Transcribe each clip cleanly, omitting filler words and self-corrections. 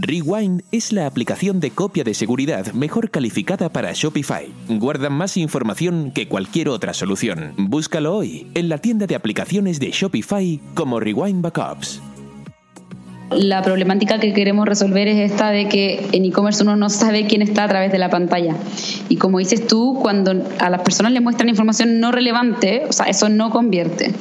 Rewind es la aplicación de copia de seguridad mejor calificada para Shopify. Guarda más información que cualquier otra solución. Búscalo hoy en la tienda de aplicaciones de Shopify como Rewind Backups. La problemática que queremos resolver es esta de que en e-commerce uno no sabe quién está a través de la pantalla. Y como dices tú, cuando a las personas les muestran información no relevante, o sea, eso no convierte.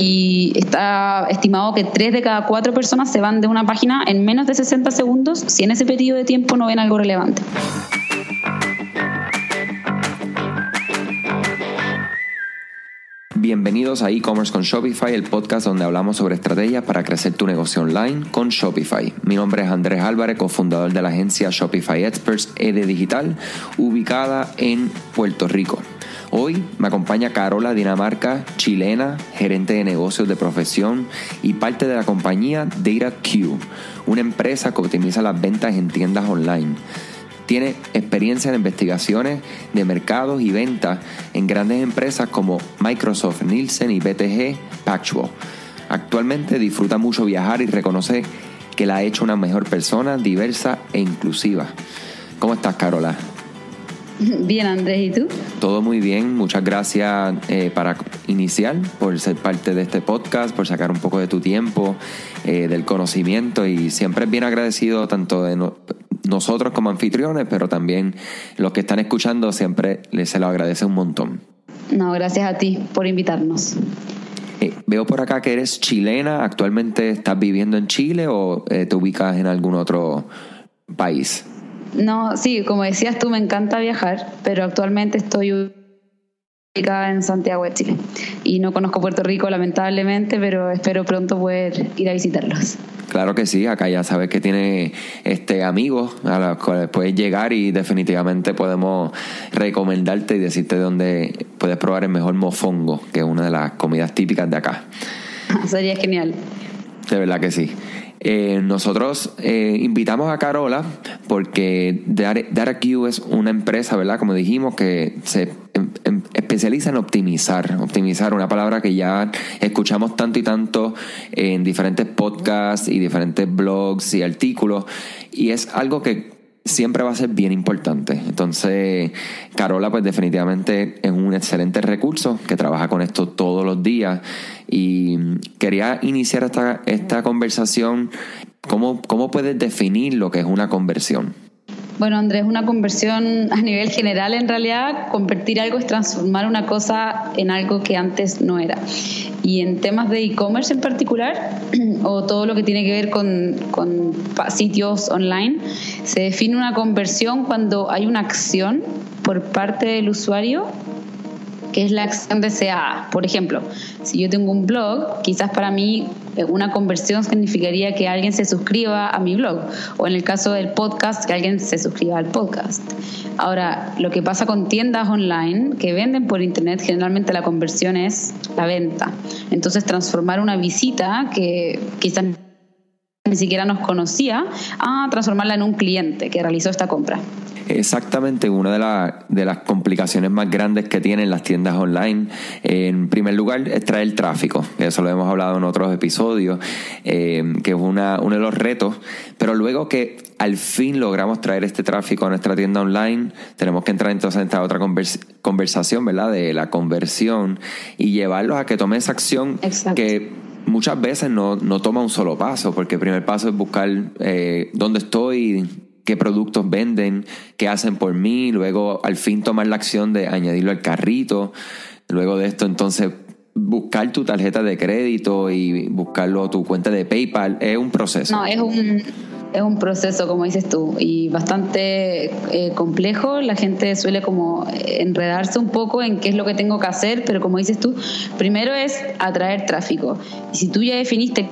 Y está estimado que 3 de cada 4 personas se van de una página en menos de 60 segundos si en ese periodo de tiempo no ven algo relevante. Bienvenidos a E-Commerce con Shopify, el podcast donde hablamos sobre estrategias para crecer tu negocio online con Shopify. Mi nombre es Andrés Álvarez, cofundador de la agencia Shopify Experts ED Digital, ubicada en Puerto Rico. Hoy me acompaña Carola Dinamarca, chilena, gerente de negocios de profesión y parte de la compañía DataCue, una empresa que optimiza las ventas en tiendas online. Tiene experiencia en investigaciones de mercados y ventas en grandes empresas como Microsoft, Nielsen y BTG Pactual. Actualmente disfruta mucho viajar y reconoce que la ha hecho una mejor persona, diversa e inclusiva. ¿Cómo estás, Carola? Bien, Andrés, ¿y tú? Todo muy bien, muchas gracias para iniciar, por ser parte de este podcast, por sacar un poco de tu tiempo, del conocimiento, y siempre bien agradecido tanto de nosotros como anfitriones, pero también los que están escuchando siempre se lo agradece un montón. No, gracias a ti por invitarnos. Veo por acá que eres chilena, ¿actualmente estás viviendo en Chile o te ubicas en algún otro país? No, sí, como decías tú, me encanta viajar, pero actualmente estoy ubicada en Santiago de Chile y no conozco Puerto Rico, lamentablemente, pero espero pronto poder ir a visitarlos. Claro que sí, acá ya sabes que tiene amigos a los cuales puedes llegar y definitivamente podemos recomendarte y decirte dónde puedes probar el mejor mofongo, que es una de las comidas típicas de acá. Sería genial. De verdad que sí. Nosotros invitamos a Carola porque DataCue es una empresa, ¿verdad? Como dijimos, que se especializa en optimizar, una palabra que ya escuchamos tanto y tanto en diferentes podcasts y diferentes blogs y artículos, y es algo que siempre va a ser bien importante. Entonces, Carola, pues definitivamente es un excelente recurso que trabaja con esto todos los días. Y quería iniciar esta conversación. ¿Cómo puedes definir lo que es una conversión? Bueno, Andrés, una conversión a nivel general, en realidad, convertir algo es transformar una cosa en algo que antes no era. Y en temas de e-commerce en particular, o todo lo que tiene que ver con sitios online, se define una conversión cuando hay una acción por parte del usuario que es la acción deseada. Por ejemplo, si yo tengo un blog, quizás para mí una conversión significaría que alguien se suscriba a mi blog, o en el caso del podcast, que alguien se suscriba al podcast. Ahora, lo que pasa con tiendas online que venden por internet, generalmente la conversión es la venta. Entonces, transformar una visita que quizás ni siquiera nos conocía, a transformarla en un cliente que realizó esta compra. Exactamente, una de las complicaciones más grandes que tienen las tiendas online, en primer lugar, es traer tráfico. Eso lo hemos hablado en otros episodios, que es uno de los retos. Pero luego que al fin logramos traer este tráfico a nuestra tienda online, tenemos que entrar entonces en esta otra conversación, ¿verdad?, de la conversión, y llevarlos a que tome esa acción. Exacto. Que muchas veces no toma un solo paso, porque el primer paso es buscar dónde estoy, qué productos venden, qué hacen por mí, luego al fin tomar la acción de añadirlo al carrito, luego de esto entonces buscar tu tarjeta de crédito y buscarlo tu cuenta de PayPal. Es un proceso. No, es un proceso, como dices tú, y bastante complejo. La gente suele como enredarse un poco en qué es lo que tengo que hacer, pero como dices tú, primero es atraer tráfico. Y si tú ya definiste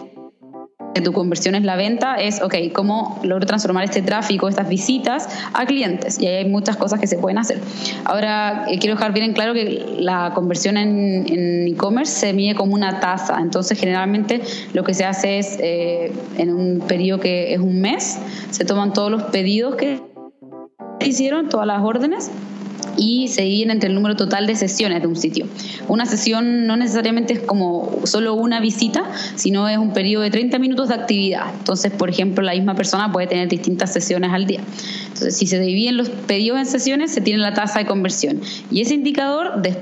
que tu conversión es la venta, es, ok, ¿cómo logro transformar este tráfico, estas visitas, a clientes? Y ahí hay muchas cosas que se pueden hacer. Ahora, quiero dejar bien en claro que la conversión en e-commerce se mide como una tasa. Entonces, generalmente lo que se hace es, en un periodo que es un mes, se toman todos los pedidos que hicieron, todas las órdenes, y se dividen entre el número total de sesiones de un sitio. Una sesión no necesariamente es como solo una visita, sino es un periodo de 30 minutos de actividad. Entonces, por ejemplo, la misma persona puede tener distintas sesiones al día. Entonces, si se dividen los pedidos en sesiones, se tiene la tasa de conversión. Y ese indicador, después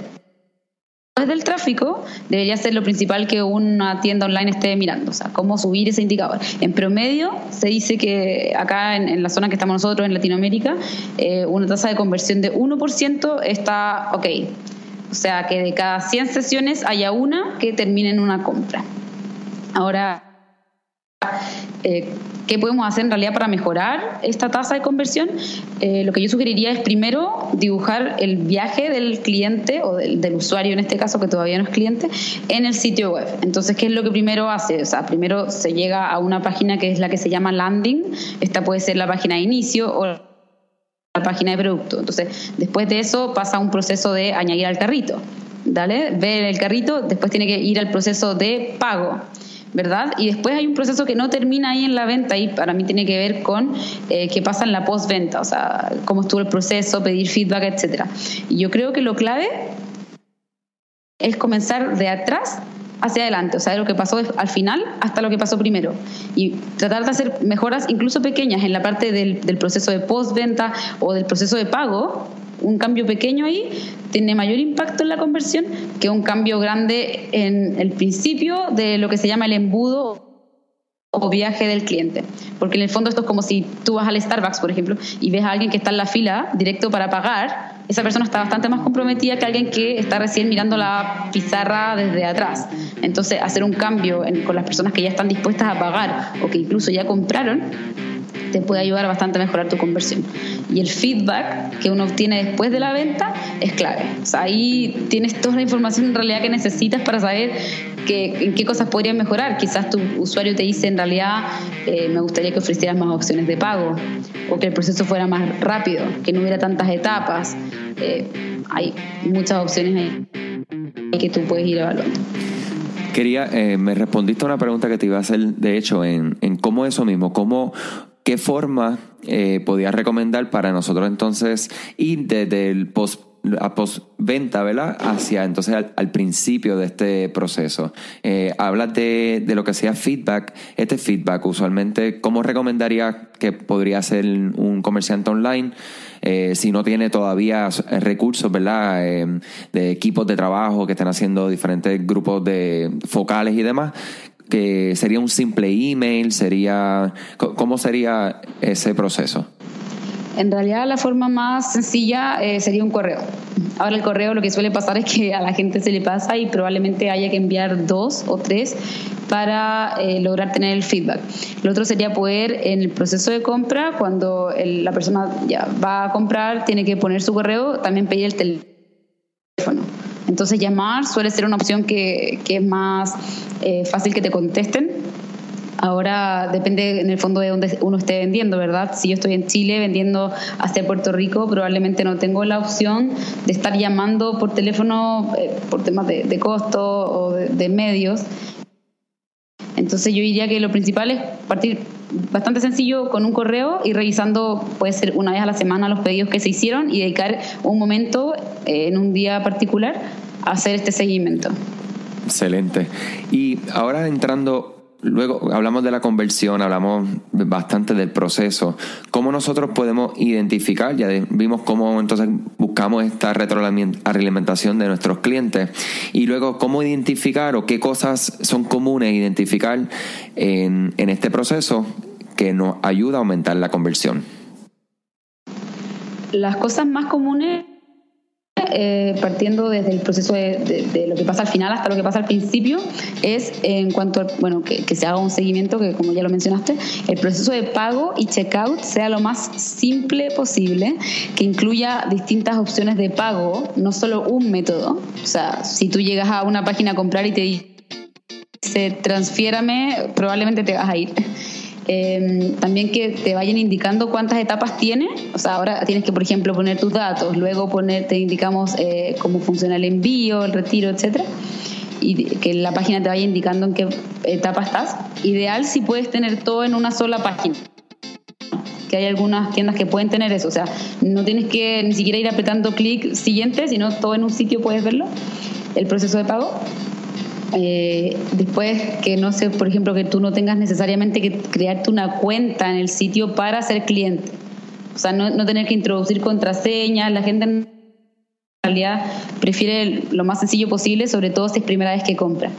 del tráfico, debería ser lo principal que una tienda online esté mirando, o sea, cómo subir ese indicador. En promedio, se dice que acá en la zona que estamos nosotros, en Latinoamérica, una tasa de conversión de 1% está ok. O sea, que de cada 100 sesiones haya una que termine en una compra. Ahora, ¿qué podemos hacer en realidad para mejorar esta tasa de conversión? Lo que yo sugeriría es primero dibujar el viaje del cliente o del usuario, en este caso, que todavía no es cliente, en el sitio web. Entonces, ¿qué es lo que primero hace? O sea, primero se llega a una página que es la que se llama landing. Esta puede ser la página de inicio o la página de producto. Entonces, después de eso pasa un proceso de añadir al carrito, ¿vale? Ver el carrito, después tiene que ir al proceso de pago, ¿verdad? Y después hay un proceso que no termina ahí en la venta, y para mí tiene que ver con qué pasa en la postventa, o sea, cómo estuvo el proceso, pedir feedback, etcétera. Y yo creo que lo clave es comenzar de atrás hacia adelante, o sea, de lo que pasó al final hasta lo que pasó primero, y tratar de hacer mejoras incluso pequeñas en la parte del proceso de postventa o del proceso de pago. Un cambio pequeño ahí tiene mayor impacto en la conversión que un cambio grande en el principio de lo que se llama el embudo o viaje del cliente. Porque en el fondo esto es como si tú vas al Starbucks, por ejemplo, y ves a alguien que está en la fila directo para pagar. Esa persona está bastante más comprometida que alguien que está recién mirando la pizarra desde atrás. Entonces, hacer un cambio con las personas que ya están dispuestas a pagar o que incluso ya compraron te puede ayudar bastante a mejorar tu conversión. Y el feedback que uno obtiene después de la venta es clave. O sea, ahí tienes toda la información en realidad que necesitas para saber en qué cosas podrías mejorar. Quizás tu usuario te dice, en realidad, me gustaría que ofrecieras más opciones de pago, o que el proceso fuera más rápido, que no hubiera tantas etapas. Hay muchas opciones ahí que tú puedes ir evaluando. Me respondiste a una pregunta que te iba a hacer, de hecho, en cómo eso mismo, ¿qué forma podías recomendar para nosotros entonces ir desde la postventa, ¿verdad?, hacia entonces al principio de este proceso? Hablas de lo que sea feedback. Este feedback, usualmente, ¿cómo recomendarías que podría hacer un comerciante online si no tiene todavía recursos, ¿verdad?, de equipos de trabajo que están haciendo diferentes grupos de focales y demás? ¿Que sería un simple email? ¿Cómo sería ese proceso? En realidad, la forma más sencilla sería un correo. Ahora, el correo, lo que suele pasar es que a la gente se le pasa y probablemente haya que enviar 2 o 3 para lograr tener el feedback. Lo otro sería poder, en el proceso de compra, cuando la persona ya va a comprar, tiene que poner su correo, también pedir el teléfono. Entonces, llamar suele ser una opción que es más fácil que te contesten. Ahora depende, en el fondo, de dónde uno esté vendiendo, ¿verdad? Si yo estoy en Chile vendiendo hacia Puerto Rico, probablemente no tengo la opción de estar llamando por teléfono por temas de costo o de medios. Entonces, yo diría que lo principal es partir bastante sencillo con un correo y revisando, puede ser una vez a la semana, los pedidos que se hicieron, y dedicar un momento en un día particular a hacer este seguimiento. Excelente. Y ahora luego hablamos de la conversión, hablamos bastante del proceso. ¿Cómo nosotros podemos identificar? Ya vimos cómo entonces buscamos esta retroalimentación de nuestros clientes. Y luego, ¿cómo identificar o qué cosas son comunes identificar en este proceso que nos ayuda a aumentar la conversión? Las cosas más comunes, partiendo desde el proceso de lo que pasa al final hasta lo que pasa al principio, es en cuanto a, que se haga un seguimiento, que como ya lo mencionaste, el proceso de pago y checkout sea lo más simple posible, que incluya distintas opciones de pago, no solo un método. O sea, si tú llegas a una página a comprar y te dice transfiérame, probablemente te vas a ir. También que te vayan indicando cuántas etapas tiene. O sea, ahora tienes que, por ejemplo, poner tus datos, luego te indicamos cómo funciona el envío, el retiro, etcétera, y que la página te vaya indicando en qué etapa estás. Ideal si puedes tener todo en una sola página, que hay algunas tiendas que pueden tener eso. O sea, no tienes que ni siquiera ir apretando clic siguiente, sino todo en un sitio puedes verlo, el proceso de pago. Después, que no sé, por ejemplo, que tú no tengas necesariamente que crearte una cuenta en el sitio para ser cliente. O sea, no tener que introducir contraseñas. La gente en realidad prefiere lo más sencillo posible, sobre todo si es primera vez que compra.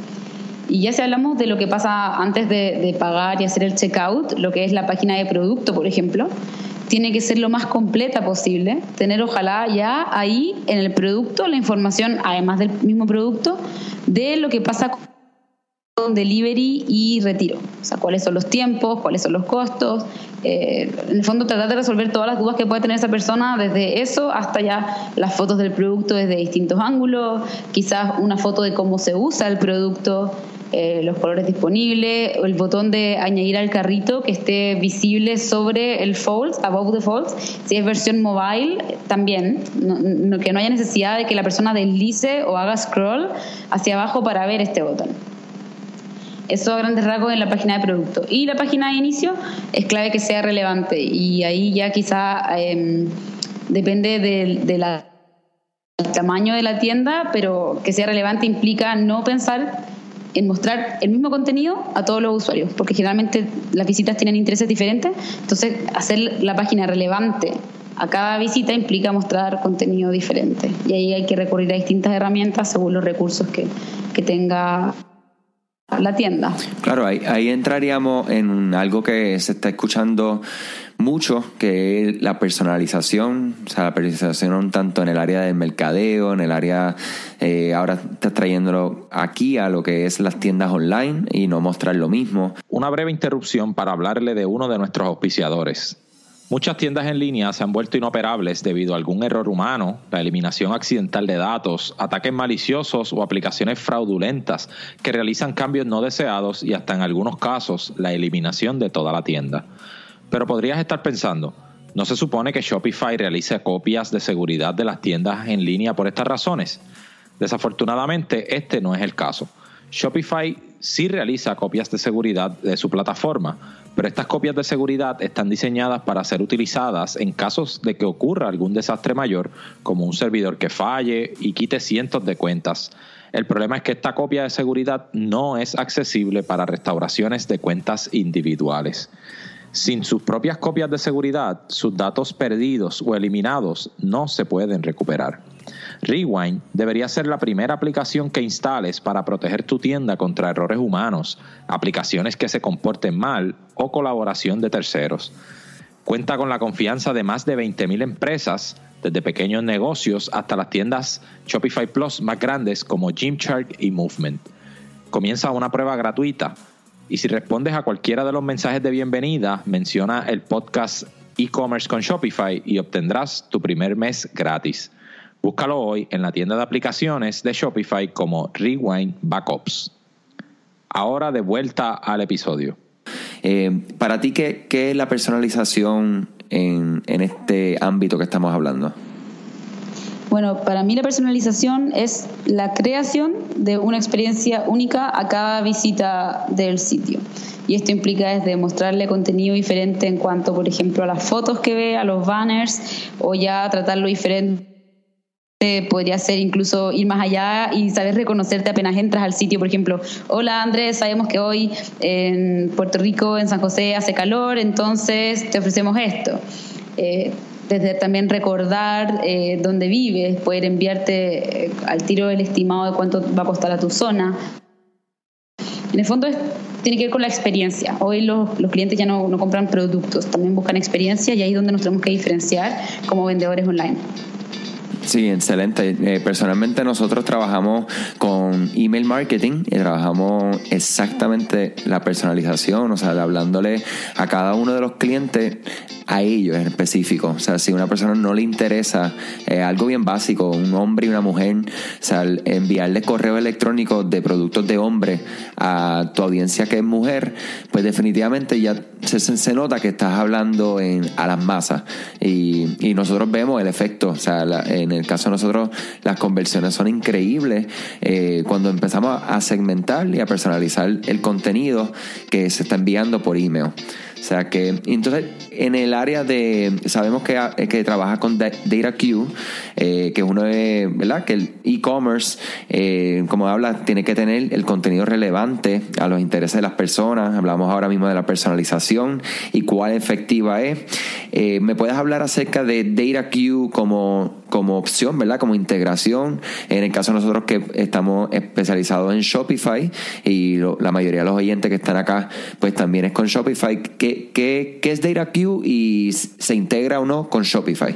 Y ya si hablamos de lo que pasa antes de pagar y hacer el checkout, lo que es la página de producto, por ejemplo, tiene que ser lo más completa posible. Tener, ojalá, ya ahí en el producto la información, además del mismo producto, de lo que pasa con delivery y retiro. O sea, cuáles son los tiempos, cuáles son los costos. En el fondo, tratar de resolver todas las dudas que puede tener esa persona, desde eso hasta ya las fotos del producto desde distintos ángulos, quizás una foto de cómo se usa el producto, los colores disponibles, o el botón de añadir al carrito que esté visible sobre el folds, above the folds, si es versión mobile también, que no haya necesidad de que la persona deslice o haga scroll hacia abajo para ver este botón. Eso a grandes rasgos en la página de producto. Y la página de inicio es clave que sea relevante, y ahí ya quizá depende del tamaño de la tienda, pero que sea relevante implica no pensar en mostrar el mismo contenido a todos los usuarios, porque generalmente las visitas tienen intereses diferentes. Entonces, hacer la página relevante a cada visita implica mostrar contenido diferente, y ahí hay que recurrir a distintas herramientas según los recursos que tenga la tienda. Claro, ahí entraríamos en algo que se está escuchando mucho, que es la personalización. O sea, la personalización tanto en el área del mercadeo, en el área, ahora estás trayéndolo aquí a lo que es las tiendas online y no mostrar lo mismo. Una breve interrupción para hablarle de uno de nuestros auspiciadores. Muchas tiendas en línea se han vuelto inoperables debido a algún error humano, la eliminación accidental de datos, ataques maliciosos o aplicaciones fraudulentas que realizan cambios no deseados y hasta en algunos casos la eliminación de toda la tienda. Pero podrías estar pensando, ¿no se supone que Shopify realice copias de seguridad de las tiendas en línea por estas razones? Desafortunadamente, este no es el caso. Shopify sí realiza copias de seguridad de su plataforma, pero estas copias de seguridad están diseñadas para ser utilizadas en casos de que ocurra algún desastre mayor, como un servidor que falle y quite cientos de cuentas. El problema es que esta copia de seguridad no es accesible para restauraciones de cuentas individuales. Sin sus propias copias de seguridad, sus datos perdidos o eliminados no se pueden recuperar. Rewind debería ser la primera aplicación que instales para proteger tu tienda contra errores humanos, aplicaciones que se comporten mal o colaboración de terceros. Cuenta con la confianza de más de 20,000 empresas, desde pequeños negocios hasta las tiendas Shopify Plus más grandes como Gymshark y Movement. Comienza una prueba gratuita. Y si respondes a cualquiera de los mensajes de bienvenida, menciona el podcast e-commerce con Shopify y obtendrás tu primer mes gratis. Búscalo hoy en la tienda de aplicaciones de Shopify como Rewind Backups. Ahora de vuelta al episodio. Para ti, ¿qué es la personalización en este ámbito que estamos hablando? Bueno, para mí la personalización es la creación de una experiencia única a cada visita del sitio. Y esto implica desde mostrarle contenido diferente en cuanto, por ejemplo, a las fotos que ve, a los banners, o ya tratarlo diferente. Podría ser incluso ir más allá y saber reconocerte apenas entras al sitio. Por ejemplo, hola Andrés, sabemos que hoy en Puerto Rico, en San José, hace calor, entonces te ofrecemos esto. Desde también recordar dónde vives, poder enviarte al tiro el estimado de cuánto va a costar a tu zona. En el fondo tiene que ver con la experiencia. Hoy los clientes ya no compran productos, también buscan experiencia, y ahí es donde nos tenemos que diferenciar como vendedores online. Sí, excelente. Personalmente nosotros trabajamos con email marketing y trabajamos exactamente la personalización, o sea, hablándole a cada uno de los clientes, a ellos en específico. O sea, si a una persona no le interesa algo bien básico, un hombre y una mujer, o sea, enviarle correo electrónico de productos de hombre a tu audiencia que es mujer, pues definitivamente ya se nota que estás hablando a las masas, y nosotros vemos el efecto. O sea, en el caso de nosotros las conversiones son increíbles cuando empezamos a segmentar y a personalizar el contenido que se está enviando por email. O sea que, entonces, en el área de, sabemos que trabaja con DataCue, que es uno de, ¿verdad? Que el e-commerce, como habla, tiene que tener el contenido relevante a los intereses de las personas. Hablamos ahora mismo de la personalización y cuál efectiva es. ¿Me puedes hablar acerca de DataCue como opción, ¿verdad? Como integración. En el caso de nosotros que estamos especializados en Shopify y la mayoría de los oyentes que están acá, pues también es con Shopify. ¿Qué es DataCue y se integra o no con Shopify?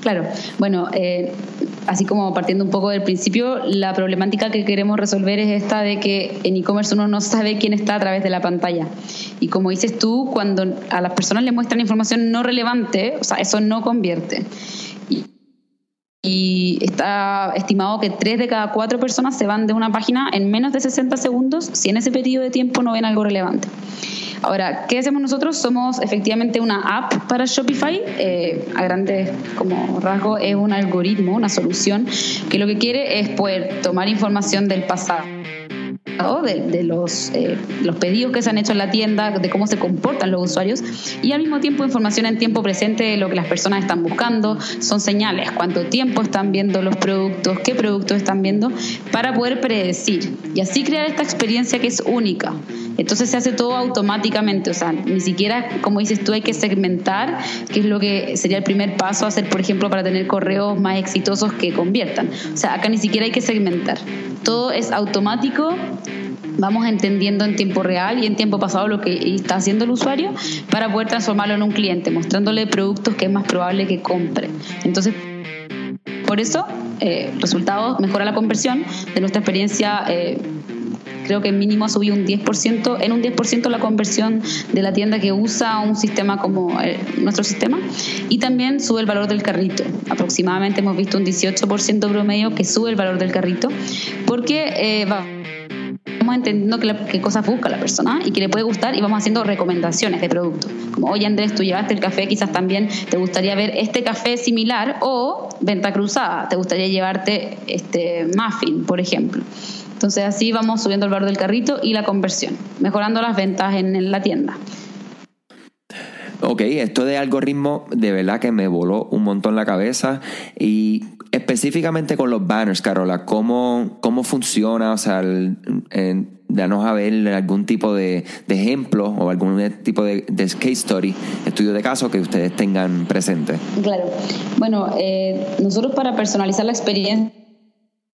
Claro, bueno, así como partiendo un poco del principio, la problemática que queremos resolver es esta de que en e-commerce uno no sabe quién está a través de la pantalla. Y como dices tú, cuando a las personas les muestran información no relevante, o sea, eso no convierte. Y está estimado que 3 de cada 4 personas se van de una página en menos de 60 segundos si en ese periodo de tiempo no ven algo relevante. Ahora, ¿qué hacemos nosotros? Somos efectivamente una app para Shopify. A grandes como rasgos es un algoritmo, una solución, que lo que quiere es poder tomar información del pasado, de los pedidos que se han hecho en la tienda, de cómo se comportan los usuarios, y al mismo tiempo información en tiempo presente de lo que las personas están buscando. Son señales, cuánto tiempo están viendo los productos, qué productos están viendo, para poder predecir y así crear esta experiencia que es única. Entonces se hace todo automáticamente, o sea, ni siquiera, como dices tú, hay que segmentar, que es lo que sería el primer paso a hacer, por ejemplo, para tener correos más exitosos que conviertan. O sea, acá ni siquiera hay que segmentar, todo es automático. Vamos entendiendo en tiempo real y en tiempo pasado lo que está haciendo el usuario para poder transformarlo en un cliente, mostrándole productos que es más probable que compre. Entonces, por eso, resultados, mejora la conversión de nuestra experiencia. Creo que mínimo subió un 10% la conversión de la tienda que usa un sistema como nuestro sistema, y también sube el valor del carrito. Aproximadamente hemos visto un 18% promedio que sube el valor del carrito, porque vamos entendiendo qué cosas busca la persona y que le puede gustar, y vamos haciendo recomendaciones de productos. Como, oye Andrés, tú llevaste el café, quizás también te gustaría ver este café similar, o venta cruzada, te gustaría llevarte este muffin, por ejemplo. Entonces así vamos subiendo el valor del carrito y la conversión, mejorando las ventas en la tienda. Ok, esto de algoritmo de verdad que me voló un montón la cabeza. Y específicamente con los banners, Carola, ¿cómo funciona? O sea, danos a ver algún tipo de ejemplo o algún tipo de case study, estudio de caso que ustedes tengan presente. Claro, bueno, nosotros para personalizar la experiencia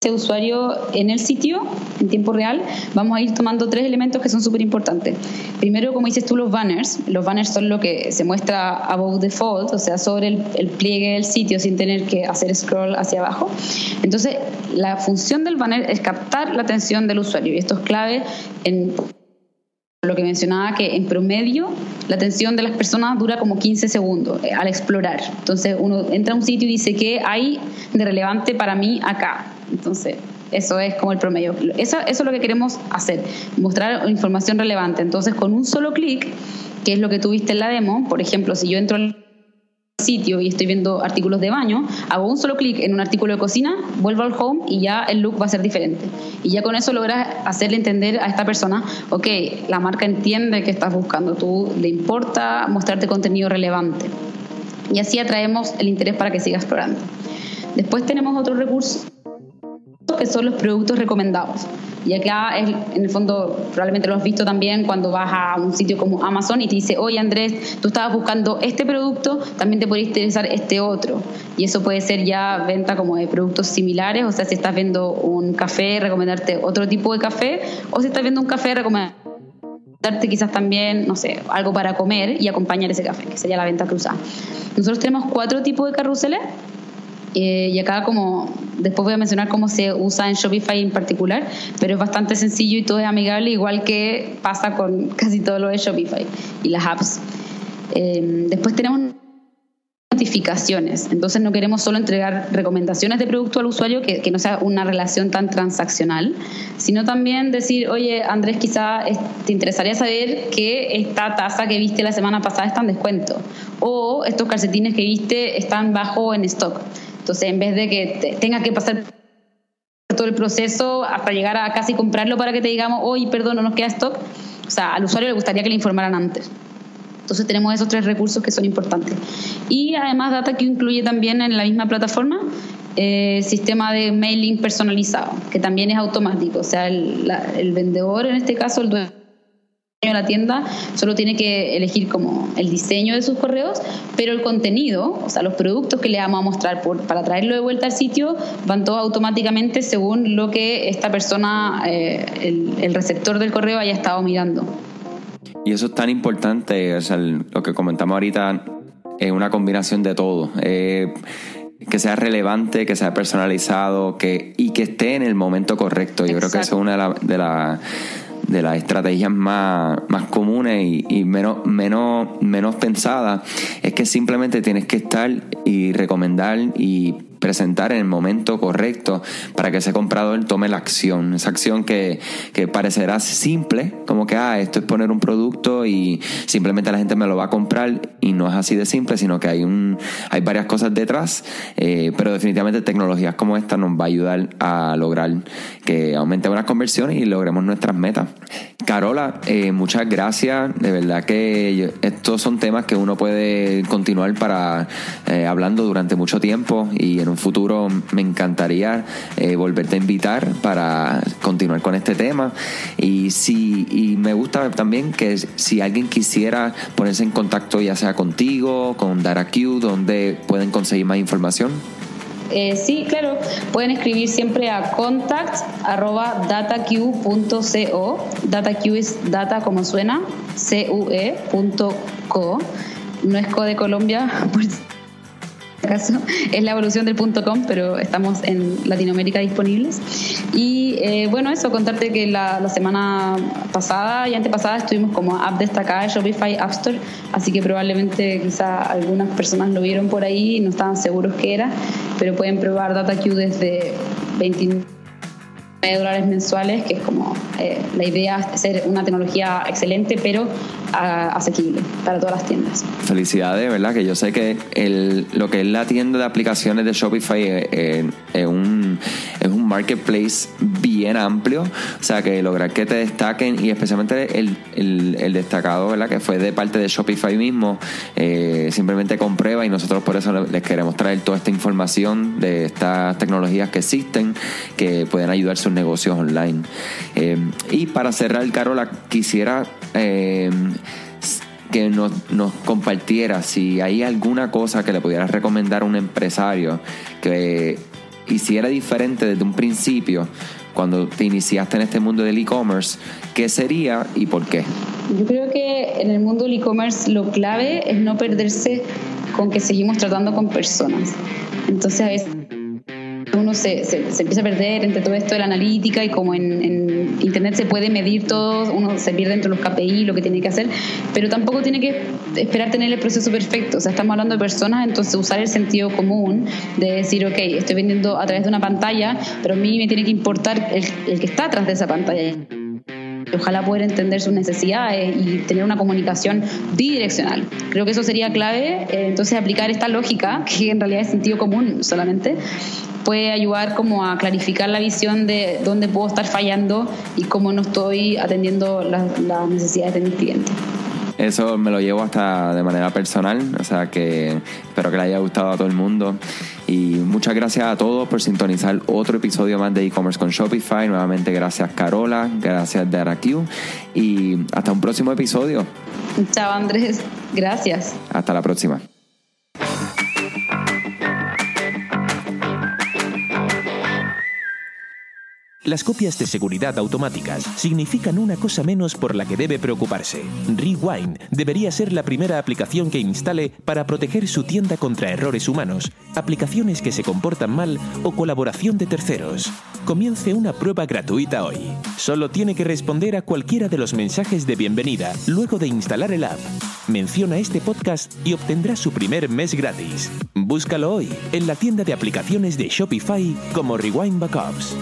ese usuario en el sitio en tiempo real, vamos a ir tomando 3 elementos que son súper importantes. Primero, como dices tú, los banners. Los banners son lo que se muestra above default, o sea, sobre el pliegue del sitio sin tener que hacer scroll hacia abajo. Entonces, la función del banner es captar la atención del usuario, y esto es clave en lo que mencionaba, que en promedio la atención de las personas dura como 15 segundos al explorar. Entonces, uno entra a un sitio y dice, ¿qué hay de relevante para mí acá? Entonces, eso es como el promedio. Eso es lo que queremos hacer, mostrar información relevante. Entonces, con un solo clic, que es lo que tuviste en la demo, por ejemplo, si yo entro al sitio y estoy viendo artículos de baño, hago un solo clic en un artículo de cocina, vuelvo al home y ya el look va a ser diferente. Y ya con eso logras hacerle entender a esta persona, ok, la marca entiende que estás buscando, tú le importa mostrarte contenido relevante. Y así atraemos el interés para que sigas explorando. Después tenemos otro recurso, que son los productos recomendados. Y acá, en el fondo, probablemente lo has visto también cuando vas a un sitio como Amazon y te dice, oye Andrés, tú estabas buscando este producto, también te puede interesar este otro. Y eso puede ser ya venta como de productos similares, o sea, si estás viendo un café, recomendarte otro tipo de café, o si estás viendo un café, recomendarte quizás también, no sé, algo para comer y acompañar ese café, que sería la venta cruzada. Nosotros tenemos 4 tipos de carruseles. Y acá, como después voy a mencionar cómo se usa en Shopify en particular, pero es bastante sencillo y todo es amigable, igual que pasa con casi todo lo de Shopify y las apps. Después tenemos notificaciones. Entonces no queremos solo entregar recomendaciones de producto al usuario, que no sea una relación tan transaccional, sino también decir, oye Andrés, quizá te interesaría saber que esta taza que viste la semana pasada está en descuento, o estos calcetines que viste están bajo en stock. Entonces, en vez de que tengas que pasar todo el proceso hasta llegar a casi comprarlo para que te digamos, oye, perdón, no nos queda stock, o sea, al usuario le gustaría que le informaran antes. Entonces tenemos esos tres recursos que son importantes. Y además DataCue incluye también en la misma plataforma sistema de mailing personalizado, que también es automático. O sea, el vendedor, en este caso el dueño de la tienda, solo tiene que elegir como el diseño de sus correos, pero el contenido, o sea, los productos que le vamos a mostrar para traerlo de vuelta al sitio, van todos automáticamente según lo que esta persona, el receptor del correo, haya estado mirando. Y eso es tan importante, o sea, lo que comentamos ahorita es una combinación de todo, que sea relevante, que sea personalizado, que esté en el momento correcto. Yo creo que eso es una de las estrategias más comunes y menos pensadas, es que simplemente tienes que estar y recomendar y presentar en el momento correcto para que ese comprador tome la acción, esa acción que parecerá simple, como que esto es poner un producto y simplemente la gente me lo va a comprar, y no es así de simple, sino que hay varias cosas detrás, pero definitivamente tecnologías como esta nos va a ayudar a lograr que aumente unas conversiones y logremos nuestras metas. Carola, muchas gracias, de verdad que estos son temas que uno puede continuar para hablando durante mucho tiempo, y en un futuro me encantaría volverte a invitar para continuar con este tema. Y me gusta también que si alguien quisiera ponerse en contacto, ya sea contigo, con DataCue, ¿dónde pueden conseguir más información? Sí, claro, pueden escribir siempre a contact@datacue.co. DataCue es data como suena, cue.co, no es co de Colombia, caso es la evolución del .com, pero estamos en Latinoamérica disponibles. Y bueno, eso, contarte que la semana pasada y antepasada estuvimos como app destacada de Shopify App Store, así que probablemente quizá algunas personas lo vieron por ahí y no estaban seguros qué era, pero pueden probar DataCue desde $29 mensuales, que es como la idea es ser una tecnología excelente pero asequible para todas las tiendas. Felicidades, ¿verdad? Que yo sé que lo que es la tienda de aplicaciones de Shopify es un marketplace bien amplio, o sea que lograr que te destaquen, y especialmente el destacado, ¿verdad?, que fue de parte de Shopify mismo, simplemente comprueba, y nosotros por eso les queremos traer toda esta información de estas tecnologías que existen que pueden ayudar sus negocios online. Y para cerrar, Carola, quisiera que nos compartiera si hay alguna cosa que le pudieras recomendar a un empresario que hiciera diferente desde un principio cuando te iniciaste en este mundo del e-commerce. ¿Qué sería y por qué? Yo creo que en el mundo del e-commerce lo clave es no perderse con que seguimos tratando con personas. Entonces a veces uno se empieza a perder entre todo esto de la analítica, y como en internet se puede medir todo, uno se pierde entre los KPI, lo que tiene que hacer, pero tampoco tiene que esperar tener el proceso perfecto. O sea, estamos hablando de personas, entonces usar el sentido común de decir, ok, estoy vendiendo a través de una pantalla, pero a mí me tiene que importar el que está atrás de esa pantalla. Ojalá poder entender sus necesidades y tener una comunicación bidireccional. Creo que eso sería clave. Entonces aplicar esta lógica, que en realidad es sentido común solamente, puede ayudar como a clarificar la visión de dónde puedo estar fallando y cómo no estoy atendiendo las necesidades de mis clientes. Eso me lo llevo hasta de manera personal, o sea que espero que le haya gustado a todo el mundo. Y muchas gracias a todos por sintonizar otro episodio más de e-commerce con Shopify. Nuevamente gracias, Carola, gracias, DataCue, y hasta un próximo episodio. Chao, Andrés, gracias. Hasta la próxima. Las copias de seguridad automáticas significan una cosa menos por la que debe preocuparse. Rewind debería ser la primera aplicación que instale para proteger su tienda contra errores humanos, aplicaciones que se comportan mal o colaboración de terceros. Comience una prueba gratuita hoy. Solo tiene que responder a cualquiera de los mensajes de bienvenida luego de instalar el app. Menciona este podcast y obtendrá su primer mes gratis. Búscalo hoy en la tienda de aplicaciones de Shopify como Rewind Backups.